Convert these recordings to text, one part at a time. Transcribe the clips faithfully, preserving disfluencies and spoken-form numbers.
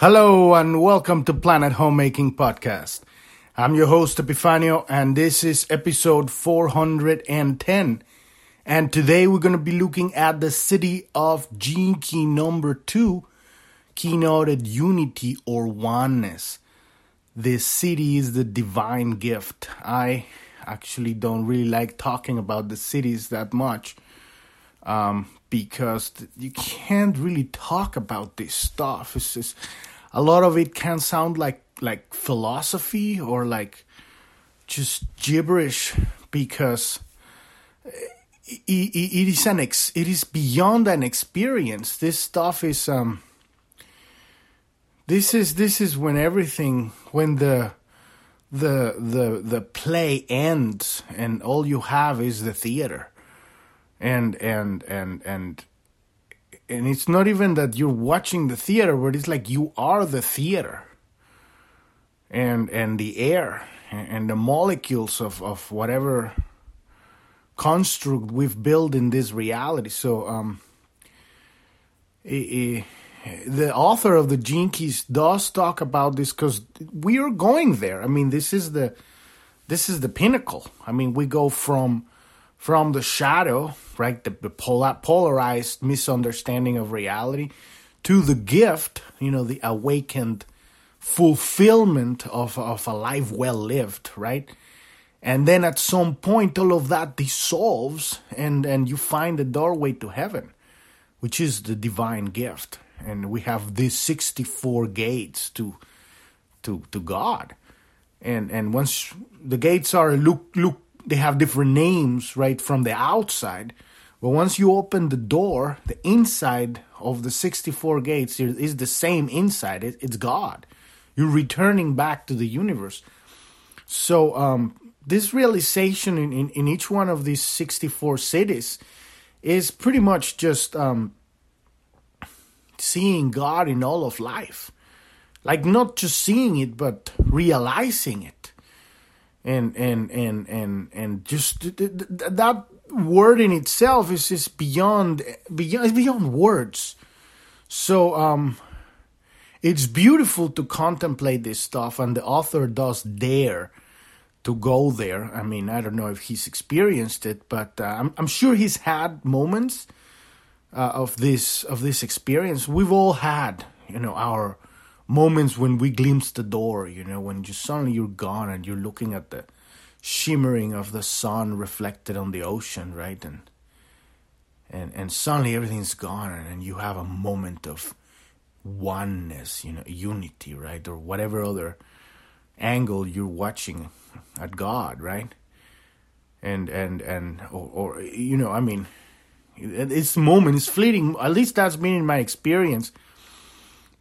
Hello and welcome to Planet Homemaking Podcast. I'm your host Epifanio and this is episode four hundred ten. And today we're going to be looking at the city of Gene Key number two, keynoted unity or oneness. This city is the divine gift. I actually don't really like talking about the cities that much um, because you can't really talk about this stuff. It's just, a lot of it can sound like, like philosophy or like just gibberish because it, it, it is an ex, it is beyond an experience. This stuff is um. This is this is when everything when the the the the play ends and all you have is the theater. And and and and and it's not even that you're watching the theater, but it's like you are the theater. And and the air and the molecules of, of whatever construct we've built in this reality. So um, it, it, the author of the Gene Keys does talk about this because we are going there. I mean, this is the this is the pinnacle. I mean, we go from. From the shadow, right, the, the polarized misunderstanding of reality, to the gift, you know, the awakened fulfillment of, of a life well lived, right? And then at some point, all of that dissolves and, and you find the doorway to heaven, which is the divine gift. And we have these sixty-four gates to to to God. And and once the gates are look look. They have different names, right, from the outside. But once you open the door, the inside of the sixty-four gates is the same inside. It's God. You're returning back to the universe. So um, this realization in, in, in each one of these sixty-four cities is pretty much just um, seeing God in all of life. Like not just seeing it, but realizing it. And and and and and just th- th- th- that word in itself is is beyond beyond beyond words. So um, it's beautiful to contemplate this stuff, and the author does dare to go there. I mean, I don't know if he's experienced it, but uh, I'm I'm sure he's had moments uh, of this of this experience. We've all had, you know, our. Moments when we glimpse the door, you know, when just suddenly you're gone and you're looking at the shimmering of the sun reflected on the ocean, right? And and and suddenly everything's gone and you have a moment of oneness, you know, unity, right? Or whatever other angle you're watching at God, right? And, and, and or, or you know, I mean, it's moment, it's fleeting. At least that's been in my experience.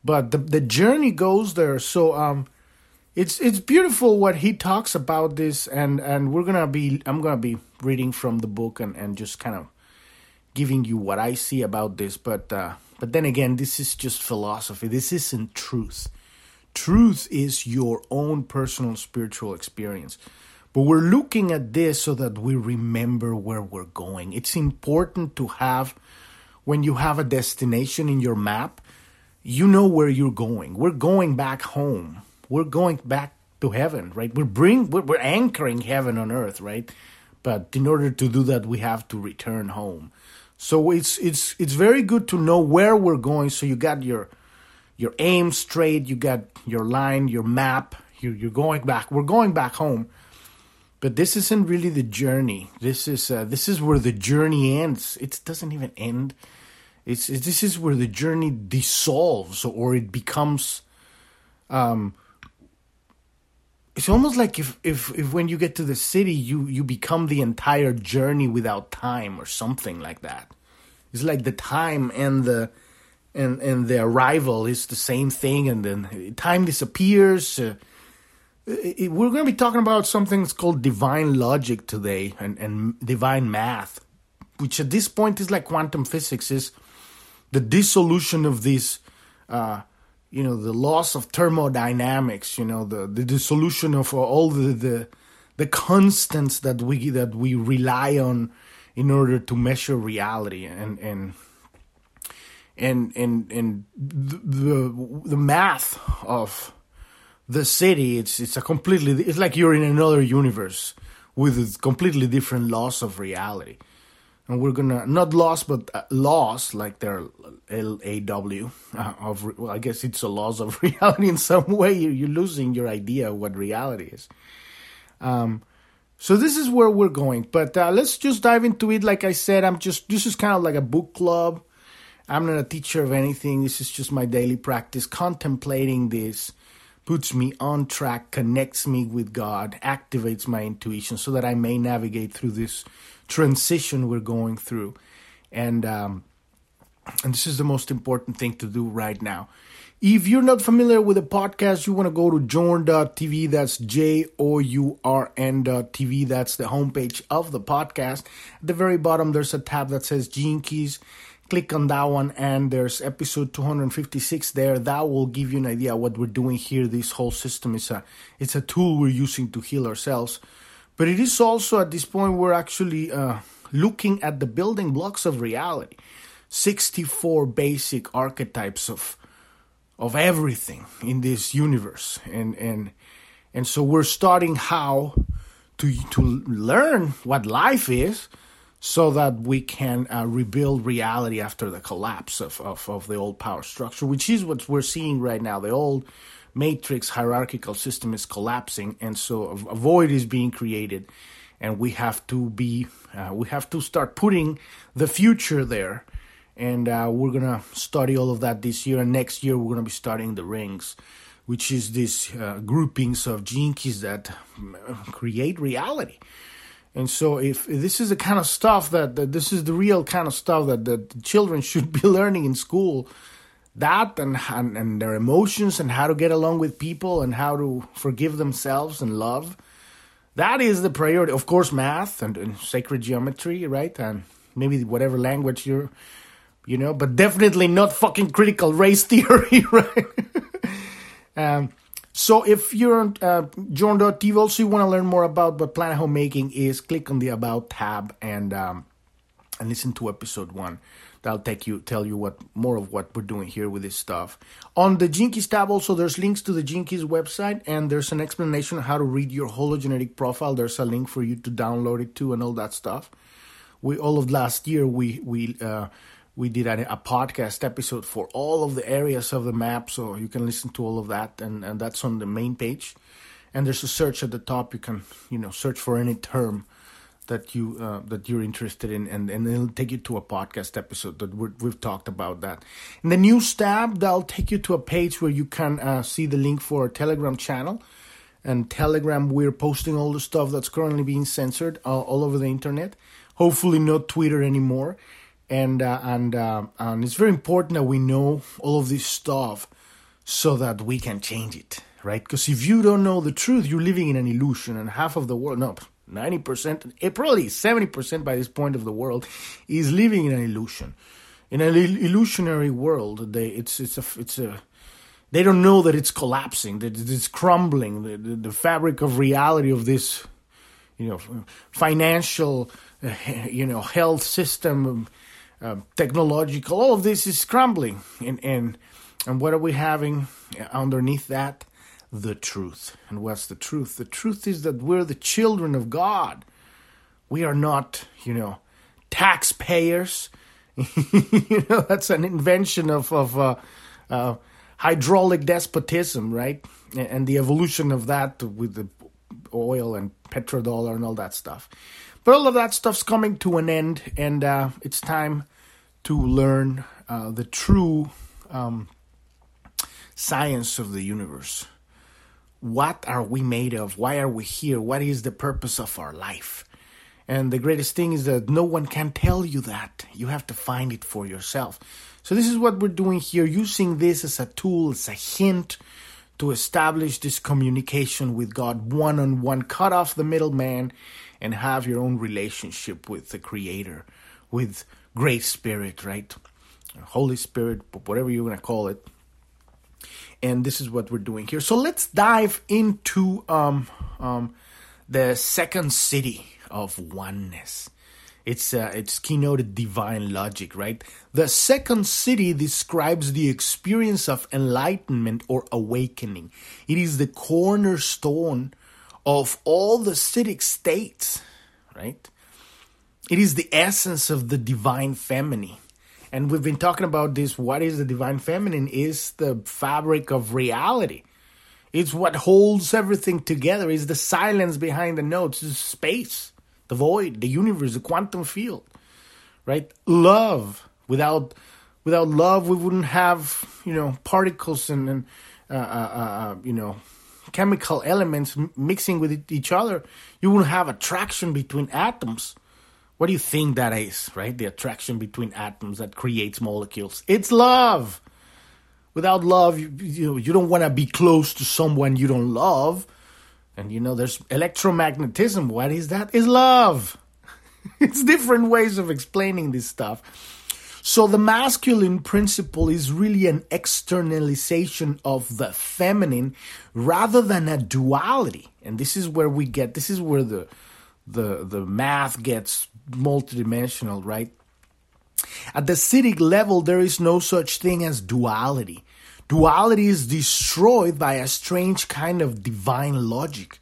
But the the journey goes there, so um, it's it's beautiful what he talks about this, and, and we're gonna be I'm gonna be reading from the book and, and just kind of giving you what I see about this. But uh, but then again, this is just philosophy. This isn't truth. Truth is your own personal spiritual experience. But we're looking at this so that we remember where we're going. It's important to have when you have a destination in your map. You know where you're going. We're going back home. We're going back to heaven, right? We're bring we're, we're anchoring heaven on earth, right? But in order to do that, we have to return home. So it's it's it's very good to know where we're going. So you got your your aim straight. You got your line, your map. You're, you're going back. We're going back home. But this isn't really the journey. This is uh, this is where the journey ends. It doesn't even end. It's, it's this is where the journey dissolves or it becomes. Um, it's almost like if, if, if when you get to the city, you, you become the entire journey without time or something like that. It's like the time and the and and the arrival is the same thing, and then time disappears. Uh, it, we're going to be talking about something that's called divine logic today and, and divine math, which at this point is like quantum physics is. The dissolution of this, uh, you know, the loss of thermodynamics, you know, the, the dissolution of all the, the the constants that we that we rely on in order to measure reality, and and and and and the the math of the city, it's it's a completely it's like you're in another universe with completely different laws of reality. And we're gonna not laws, but laws like they're L A W of. Well, I guess it's a laws of reality in some way. You're losing your idea of what reality is. Um, so this is where we're going. But uh, let's just dive into it. Like I said, I'm just this is kind of like a book club. I'm not a teacher of anything. This is just my daily practice. Contemplating this puts me on track, connects me with God, activates my intuition, so that I may navigate through this transition we're going through. And um and this is the most important thing to do right now. If you're not familiar with the podcast, you want to go to journ dot t v. That's J O U R N dot T V. That's the homepage of the podcast. At the very bottom, there's a tab that says Gene Keys. Click on that one, and there's episode two fifty-six there. That will give you an idea what we're doing here. This whole system is a it's a tool we're using to heal ourselves. But it is also, at this point, we're actually uh, looking at the building blocks of reality. sixty-four basic archetypes of of everything in this universe. And and and so we're starting how to, to learn what life is so that we can uh, rebuild reality after the collapse of, of, of the old power structure, which is what we're seeing right now. The old matrix hierarchical system is collapsing, and so a void is being created, and we have to be uh, we have to start putting the future there. And uh, we're gonna study all of that this year, and next year we're gonna be studying the rings, which is these uh, groupings of gene keys that create reality. And so if this is the kind of stuff that, that this is the real kind of stuff that, that the children should be learning in school. That and, and and their emotions, and how to get along with people, and how to forgive themselves and love. That is the priority. Of course, math and, and sacred geometry, right? And maybe whatever language you're, you know, but definitely not fucking critical race theory, right? um, so if you're on uh, journ dot t v, also you want to learn more about what Planet Homemaking is, click on the About tab and um, and listen to episode one. I'll take you, tell you what more of what we're doing here with this stuff. On the Gene Keys tab also, there's links to the Gene Keys website, and there's an explanation on how to read your hologenetic profile. There's a link for you to download it too, and all that stuff. We all of last year we we uh, we did a, a podcast episode for all of the areas of the map, so you can listen to all of that, and, and that's on the main page. And there's a search at the top. You can you know search for any term that you uh, that you're interested in, and, and it'll take you to a podcast episode that we're, we've talked about that. In the news tab, that'll take you to a page where you can uh, see the link for our Telegram channel. And Telegram, we're posting all the stuff that's currently being censored uh, all over the internet. Hopefully, not Twitter anymore. And uh, and uh, and it's very important that we know all of this stuff so that we can change it, right? Because if you don't know the truth, you're living in an illusion, and half of the world no. ninety percent, probably seventy percent by this point of the world is living in an illusion, in an illusionary world. They it's it's a it's a they don't know that it's collapsing, that it's crumbling, the, the, the fabric of reality of this, you know, financial, you know, health system, um, technological. All of this is crumbling, and and and what are we having underneath that? The truth. And what's the truth? The truth is that we're the children of God. We are not, you know, taxpayers. You know, that's an invention of of uh, uh, hydraulic despotism, right? And the evolution of that with the oil and petrodollar and all that stuff. But all of that stuff's coming to an end, and uh, it's time to learn uh, the true um, science of the universe. What are we made of? Why are we here? What is the purpose of our life? And the greatest thing is that no one can tell you that. You have to find it for yourself. So this is what we're doing here, using this as a tool, as a hint to establish this communication with God one-on-one. Cut off the middleman and have your own relationship with the Creator, with Great Spirit, right? Holy Spirit, whatever you want to call it. And this is what we're doing here. So let's dive into um, um, the second city of oneness. It's uh, it's keynoted divine logic, right? The second city describes the experience of enlightenment or awakening. It is the cornerstone of all the citic states, right? It is the essence of the divine feminine. And we've been talking about this. What is the divine feminine? Is the fabric of reality. It's what holds everything together. It's the silence behind the notes. It's space, the void, the universe, the quantum field, right? Love. Without without love, we wouldn't have, you know, particles and, and uh, uh, uh, you know, chemical elements mixing with each other. You wouldn't have attraction between atoms. What do you think that is, right? The attraction between atoms that creates molecules. It's love. Without love, you, you, you don't want to be close to someone you don't love. And, you know, there's electromagnetism. What is that? It's love. It's different ways of explaining this stuff. So the masculine principle is really an externalization of the feminine rather than a duality. And this is where we get, this is where the the, the math gets multidimensional, right? At the Siddhi level, there is no such thing as duality. Duality is destroyed by a strange kind of divine logic.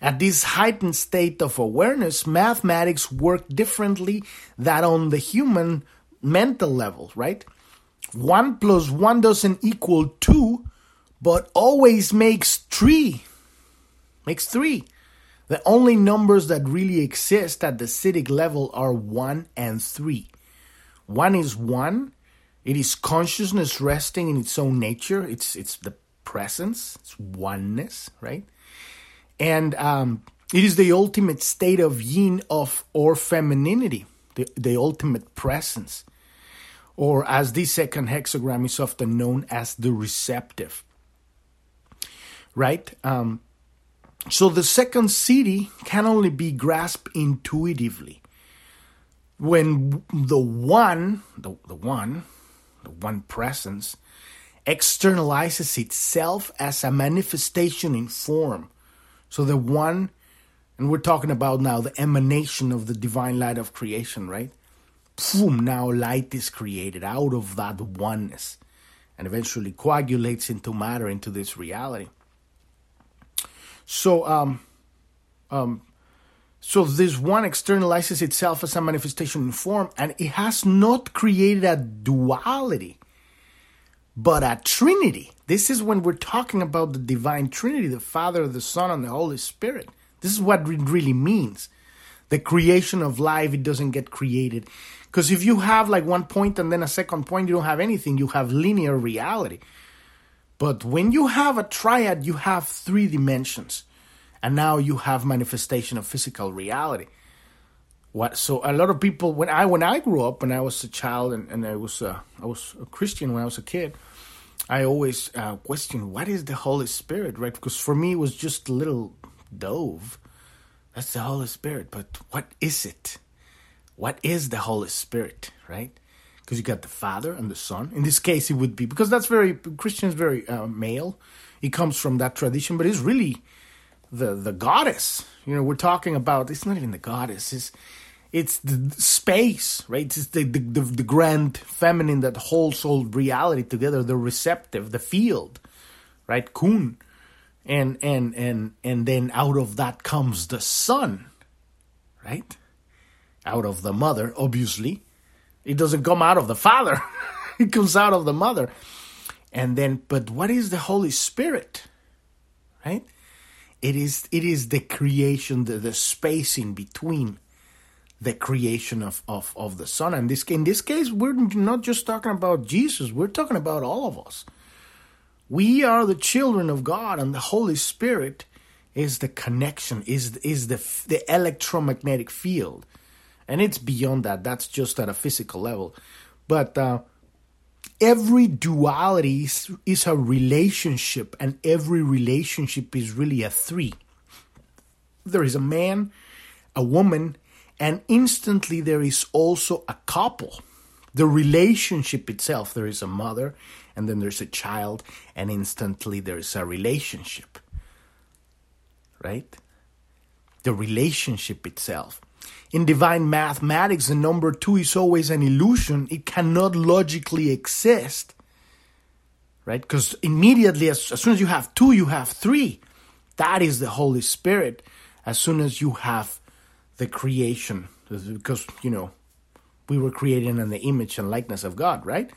At this heightened state of awareness, mathematics work differently than on the human mental level, right? One plus one doesn't equal two, but always makes three. Makes three. The only numbers that really exist at the Siddhi level are one and three. One is one. It is consciousness resting in its own nature. It's it's the presence. It's oneness, right? And um, it is the ultimate state of yin of or femininity, the, the ultimate presence. Or as the second hexagram is often known as the receptive, right? Um, so the second city can only be grasped intuitively. When the one, the, the one, the one presence, externalizes itself as a manifestation in form. So the one, and we're talking about now the emanation of the divine light of creation, right? Boom, now light is created out of that oneness and eventually coagulates into matter, into this reality. So, um, um, So this one externalizes itself as a manifestation in form, and it has not created a duality, but a trinity. This is when we're talking about the divine trinity, the Father, the Son, and the Holy Spirit. This is what it really means. The creation of life, it doesn't get created. Because if you have like one point and then a second point, you don't have anything. You have linear reality. But when you have a triad, you have three dimensions. And now you have manifestation of physical reality. What? So a lot of people, when I when I grew up, when I was a child, and, and I was a, I was a Christian when I was a kid, I always uh, questioned, what is the Holy Spirit, right? Because for me, it was just a little dove. That's the Holy Spirit. But what is it? What is the Holy Spirit, right? Because you got the Father and the Son. In this case, it would be, because that's very, Christian's very uh, male. It comes from that tradition, but it's really... The, the goddess, you know, we're talking about, it's not even the goddess, it's, it's the space, right? It's the, the, the, the grand feminine that holds all reality together, the receptive, the field, right? Kun. And, and, and, and then out of that comes the sun, right? Out of the mother, obviously. It doesn't come out of the father. It comes out of the mother. And then, but what is the Holy Spirit, right? It is it is the creation, the, the space in between the creation of, of, of the Son. And this in this case, we're not just talking about Jesus. We're talking about all of us. We are the children of God, and the Holy Spirit is the connection, is, is the, the electromagnetic field. And it's beyond that. That's just at a physical level. But uh, every duality is, is a relationship, and every relationship is really a three. There is a man, a woman, and instantly there is also a couple. The relationship itself, there is a mother, and then there's a child, and instantly there is a relationship, right? The relationship itself. In divine mathematics, the number two is always an illusion. It cannot logically exist, right? Because immediately, as, as soon as you have two, you have three. That is the Holy Spirit. As soon as you have the creation, because, you know, we were created in the image and likeness of God, right?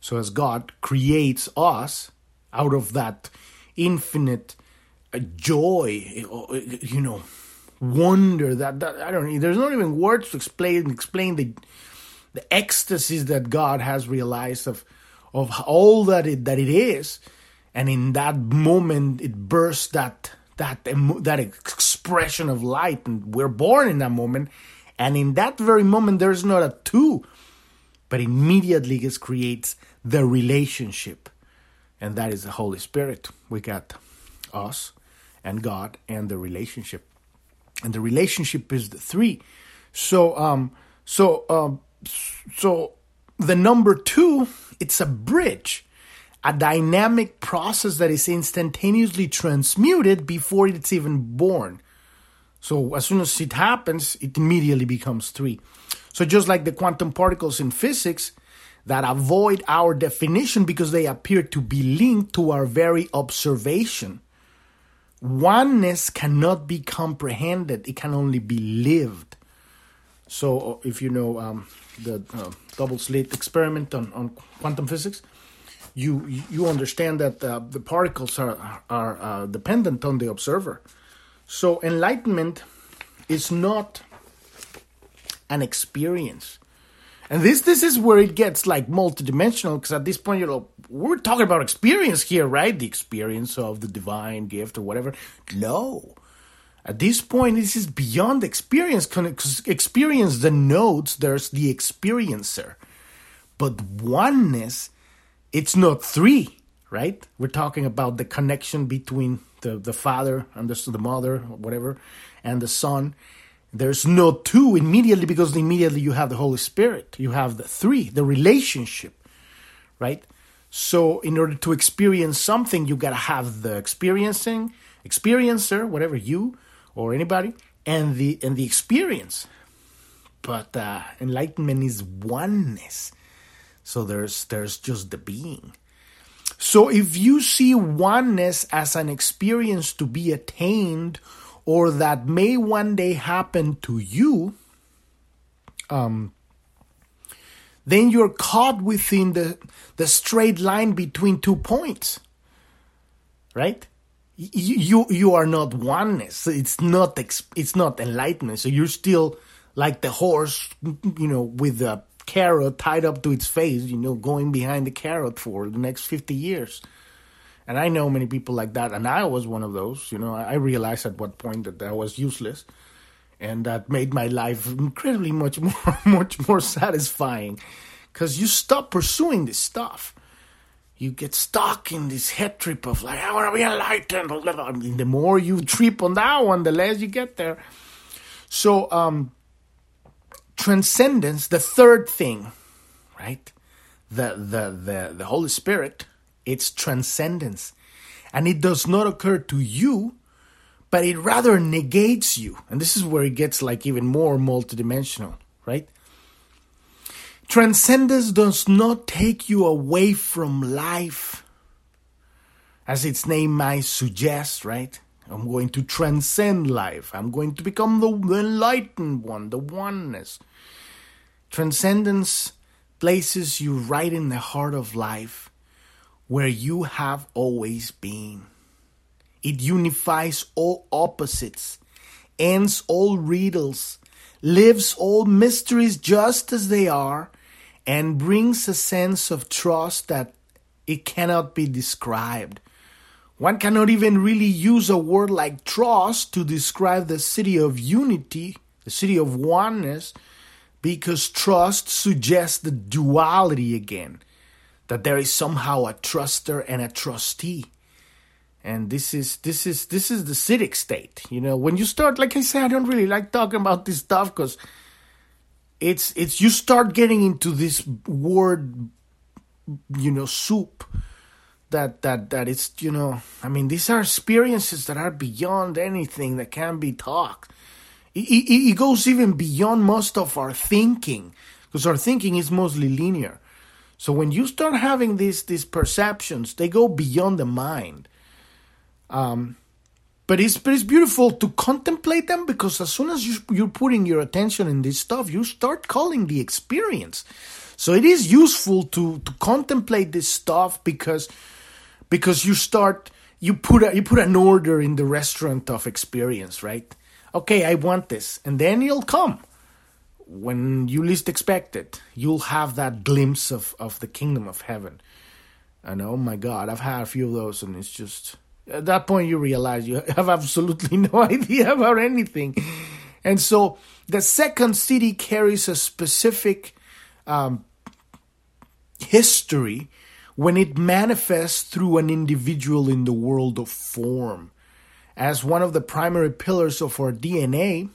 So as God creates us out of that infinite joy, you know, wonder that, that I don't know, there's not even words to explain explain the the ecstasies that God has realized of of all that it that it is, and in that moment it bursts that that that expression of light, and we're born in that moment, and in that very moment there's not a two, but immediately it creates the relationship, and that is the Holy Spirit. We got us and God and the relationship. And the relationship is the three. So, um, so, um, so the number two, it's a bridge, a dynamic process that is instantaneously transmuted before it's even born. So as soon as it happens, it immediately becomes three. So just like the quantum particles in physics that avoid our definition because they appear to be linked to our very observation. Oneness cannot be comprehended. It can only be lived. So if you know um, the uh, double slit experiment on, on quantum physics, you you understand that uh, the particles are, are uh, dependent on the observer. So enlightenment is not an experience. And this this is where it gets like multidimensional, because at this point, you know, we're talking about experience here, right? The experience of the divine gift or whatever. No. At this point, this is beyond experience. Experience denotes there's the experiencer. But oneness, it's not three, right? We're talking about the connection between the, the father and the, the mother, or whatever, and the son. There's no two immediately, because immediately you have the Holy Spirit. You have the three, the relationship, right? So in order to experience something, you got to have the experiencing, experiencer, whatever, you or anybody, and the and the experience. But uh, enlightenment is oneness. So there's there's just the being. So if you see oneness as an experience to be attained, or that may one day happen to you, um, then you're caught within the, the straight line between two points, right? You, you you are not oneness. It's not it's not enlightenment. So you're still like the horse, you know, with the carrot tied up to its face, you know, going behind the carrot for the next fifty years. And I know many people like that, and I was one of those. You know, I realized at what point that I was useless, and that made my life incredibly much more, much more satisfying, because you stop pursuing this stuff. You get stuck in this head trip of like, I want to be enlightened. I mean, the more you trip on that one, the less you get there. So, um, transcendence, the third thing, right? The the the the Holy Spirit. It's transcendence, and it does not occur to you, but it rather negates you. And this is where it gets like even more multidimensional, right? Transcendence does not take you away from life, as its name might suggest, right? I'm going to transcend life. I'm going to become the enlightened one, the oneness. Transcendence places you right in the heart of life, where you have always been. It unifies all opposites, ends all riddles, lives all mysteries just as they are, and brings a sense of trust that it cannot be described. One cannot even really use a word like trust to describe the city of unity, the city of oneness, because trust suggests the duality again. That there is somehow a truster and a trustee, and this is this is this is the Siddic state. You know, when you start, like I say, I don't really like talking about this stuff, because it's it's you start getting into this word, you know, soup. That that that it's you know, I mean, these are experiences that are beyond anything that can be talked. It, it, it goes even beyond most of our thinking, because our thinking is mostly linear. So when you start having these these perceptions, they go beyond the mind. Um, but it's but it's beautiful to contemplate them, because as soon as you, you're putting your attention in this stuff, you start calling the experience. So it is useful to to contemplate this stuff because because you start you put a, you put an order in the restaurant of experience, right? Okay, I want this. And then it'll come. When you least expect it, you'll have that glimpse of, of the kingdom of heaven. And oh my God, I've had a few of those, and it's just... At that point, you realize you have absolutely no idea about anything. And so the second city carries a specific um, history when it manifests through an individual in the world of form. As one of the primary pillars of our D N A,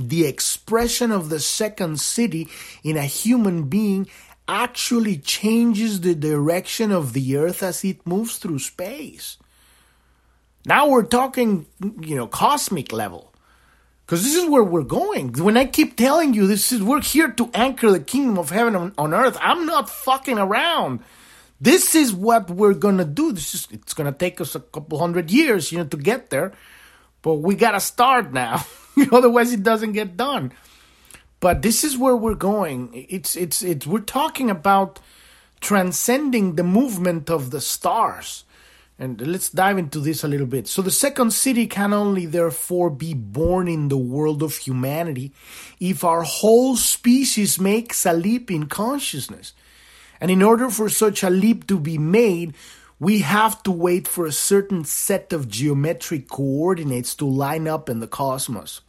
the expression of the second city in a human being actually changes the direction of the earth as it moves through space. Now we're talking, you know, cosmic level, because this is where we're going. When I keep telling you this is, we're here to anchor the kingdom of heaven on, on earth, I'm not fucking around. This is what we're going to do. This is, it's going to take us a couple hundred years, you know, to get there. But we got to start now. Otherwise, it doesn't get done. But this is where we're going. It's it's it's we're talking about transcending the movement of the stars. And let's dive into this a little bit. So the second city can only therefore be born in the world of humanity if our whole species makes a leap in consciousness. And in order for such a leap to be made, we have to wait for a certain set of geometric coordinates to line up in the cosmos.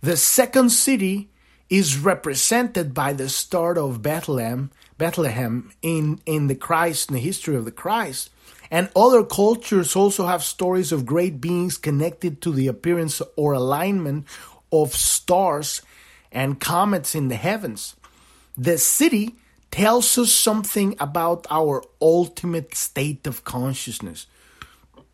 The second city is represented by the star of Bethlehem, Bethlehem in, in the Christ, in the history of the Christ. And other cultures also have stories of great beings connected to the appearance or alignment of stars and comets in the heavens. The city tells us something about our ultimate state of consciousness.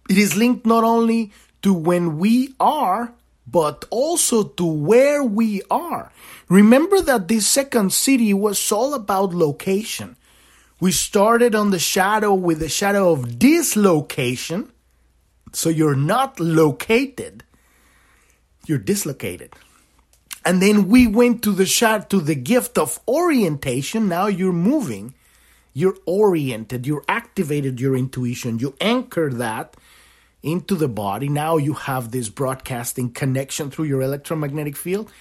It is linked not only to when we are, but also to where we are. Remember that this second city was all about location. We started on the shadow with the shadow of dislocation. So you're not located, you're dislocated. And then we went to the shot to the gift of orientation. Now you're moving, you're oriented, you're activated your intuition, you anchor that into the body. Now you have this broadcasting connection through your electromagnetic field.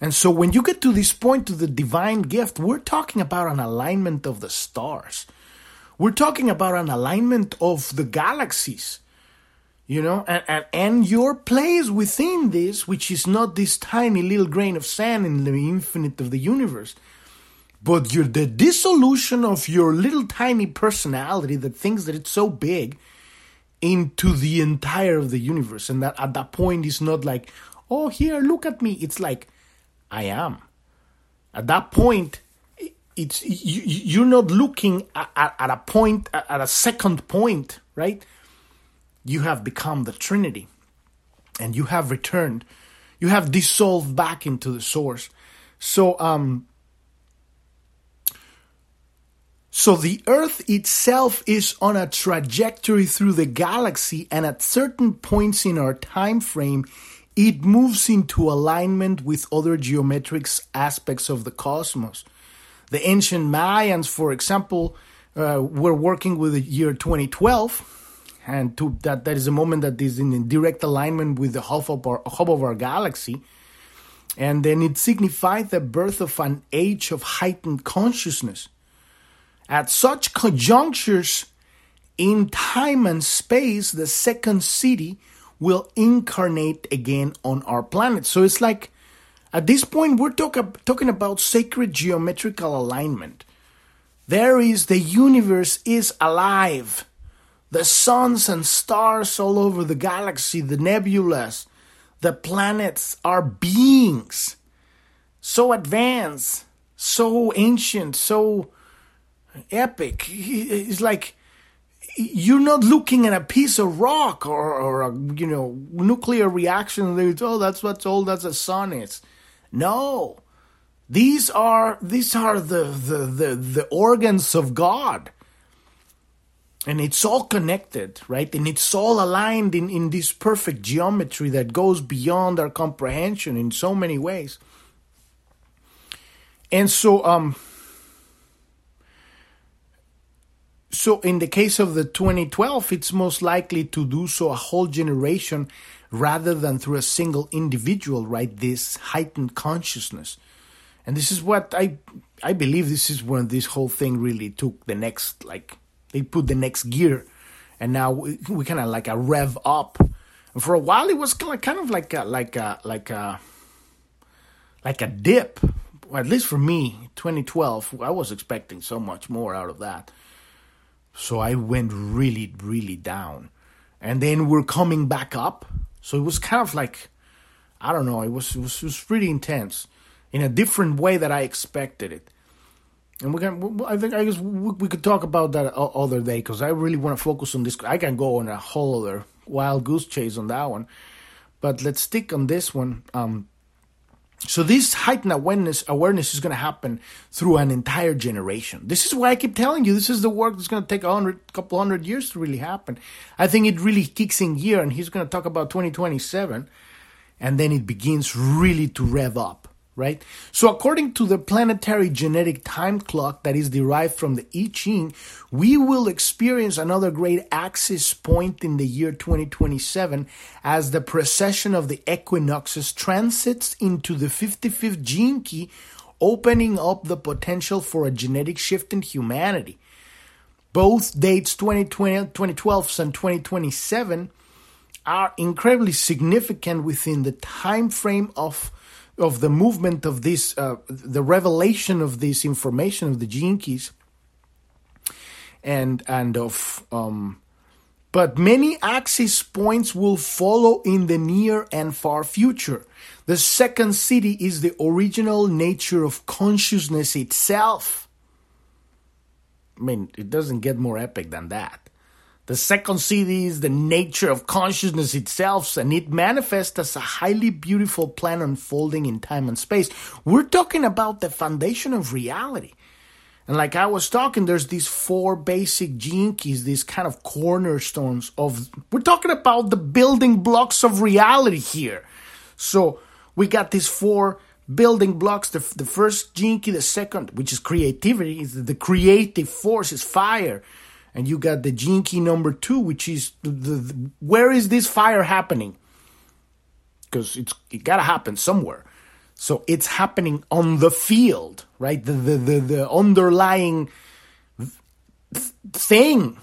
And so when you get to this point, to the divine gift, we're talking about an alignment of the stars. We're talking about an alignment of the galaxies. You know, and, and, and your place within this, which is not this tiny little grain of sand in the infinite of the universe, but you're the dissolution of your little tiny personality that thinks that it's so big into the entire of the universe. And that at that point is not like, oh, here, look at me. It's like, I am. At that point, it's you, you're not looking at, at, at a point, at a second point, right? You have become the Trinity, and you have returned. You have dissolved back into the source. So, um, so the Earth itself is on a trajectory through the galaxy, and at certain points in our time frame, it moves into alignment with other geometric aspects of the cosmos. The ancient Mayans, for example, uh, were working with the year twenty twelve. And to that, that is a moment that is in direct alignment with the hub of our, hub of our galaxy. And then it signified the birth of an age of heightened consciousness. At such conjunctures in time and space, the second city will incarnate again on our planet. So it's like, at this point, we're talk, talking about sacred geometrical alignment. There is, the universe is alive. The suns and stars all over the galaxy, the nebulas, the planets are beings. So advanced, so ancient, so epic. It's like you're not looking at a piece of rock or, or a, you know, nuclear reaction. That, oh, that's what's all that the sun is. No, these are these are the, the the the organs of God, and it's all connected, right? And it's all aligned in in this perfect geometry that goes beyond our comprehension in so many ways. And so, um. So in the case of the twenty twelve, it's most likely to do so a whole generation rather than through a single individual, right? This heightened consciousness. And this is what I I believe this is when this whole thing really took the next, like, they put the next gear. And now we, we kind of like a rev up. And for a while, it was kind of like a, like a, like a, like a dip. Well, at least for me, twenty twelve, I was expecting so much more out of that. So I went really, really down. And then we're coming back up. So it was kind of like, I don't know, it was it was, it was pretty intense in a different way that I expected it. And we can, I think I guess we, we could talk about that other day because I really want to focus on this. I can go on a whole other wild goose chase on that one. But let's stick on this one. Um, so this heightened awareness awareness is going to happen through an entire generation. This is why I keep telling you this is the work that's going to take a hundred, couple hundred years to really happen. I think it really kicks in gear, and he's going to talk about twenty twenty-seven, and then it begins really to rev up, right? So according to the planetary genetic time clock that is derived from the I Ching, we will experience another great axis point in the year twenty twenty-seven as the precession of the equinoxes transits into the fifty-fifth Gene Key, opening up the potential for a genetic shift in humanity. Both dates, twenty twelve and twenty twenty-seven, are incredibly significant within the time frame of of the movement of this, uh, the revelation of this information of the Gene Keys, and and of, um, but many axis points will follow in the near and far future. The second city is the original nature of consciousness itself. I mean, it doesn't get more epic than that. The second city is the nature of consciousness itself, and it manifests as a highly beautiful plan unfolding in time and space. We're talking about the foundation of reality. And like I was talking, there's these four basic gene keys, these kind of cornerstones of... We're talking about the building blocks of reality here. So we got these four building blocks. The, the first gene key, the second, which is creativity, is the creative force, is fire. And you got the gene key number two, which is the, the, where is this fire happening? Because it's it gotta happen somewhere. So it's happening on the field, right? The the the, the underlying thing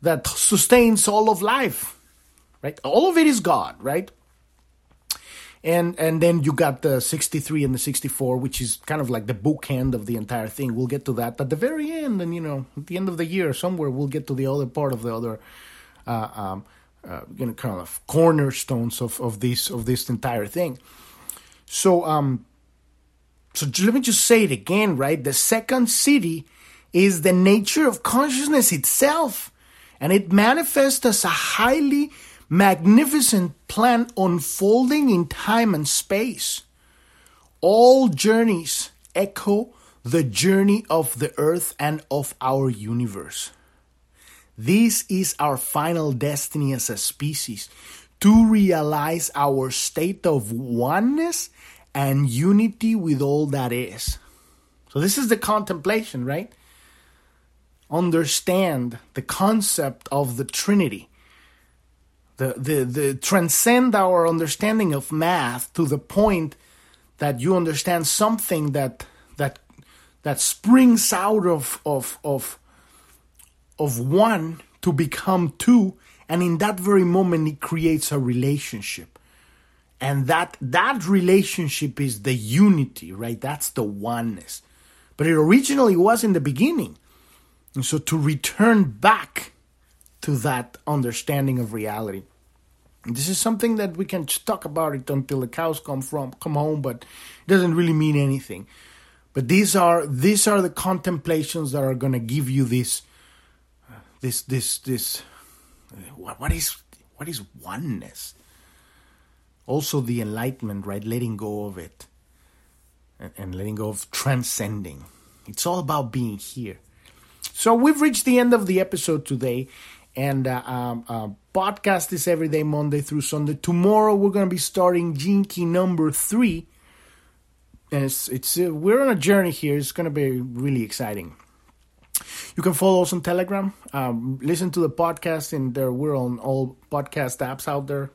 that sustains all of life, right? All of it is God, right? And and then you got the sixty-three and the sixty-four, which is kind of like the bookend of the entire thing. We'll get to that at the very end, and you know, at the end of the year, somewhere we'll get to the other part of the other, uh, um, uh, you know, kind of cornerstones of, of this of this entire thing. So, um, so let me just say it again, right? The second city is the nature of consciousness itself, and it manifests as a highly magnificent plan unfolding in time and space. All journeys echo the journey of the earth and of our universe. This is our final destiny as a species, to realize our state of oneness and unity with all that is. So this is the contemplation, right? Understand the concept of the Trinity. The, the the transcend our understanding of math to the point that you understand something that that that springs out of of of of one to become two, and in that very moment it creates a relationship, and that that relationship is the unity, right? That's the oneness, but it originally was in the beginning, and so to return back to that understanding of reality. This is something that we can talk about it until the cows come from come home, but it doesn't really mean anything. But these are these are the contemplations that are going to give you this this this this what is what is oneness? Also the enlightenment, right? Letting go of it and, and letting go of transcending. It's all about being here. So we've reached the end of the episode today. And uh, um, uh, podcast is every day, Monday through Sunday. Tomorrow we're going to be starting Gene Key number three. And it's, it's, uh, we're on a journey here. It's going to be really exciting. You can follow us on Telegram. Um, listen to the podcast. And there, we're on all podcast apps out there.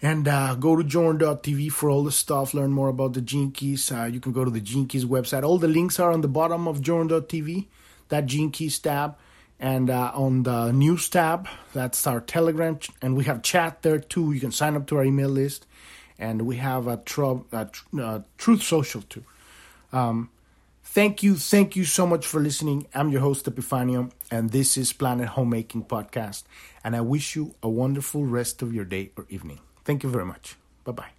And uh, go to journ dot t v for all the stuff. Learn more about the Gene Keys. Uh, you can go to the Gene Keys website. All the links are on the bottom of journ dot t v, that Gene Keys tab. And uh, on the news tab, that's our Telegram. And we have chat there, too. You can sign up to our email list. And we have a, tru- a, tr- a Truth Social, too. Um, thank you. Thank you so much for listening. I'm your host, Epifanio. And this is Planet Homemaking Podcast. And I wish you a wonderful rest of your day or evening. Thank you very much. Bye-bye.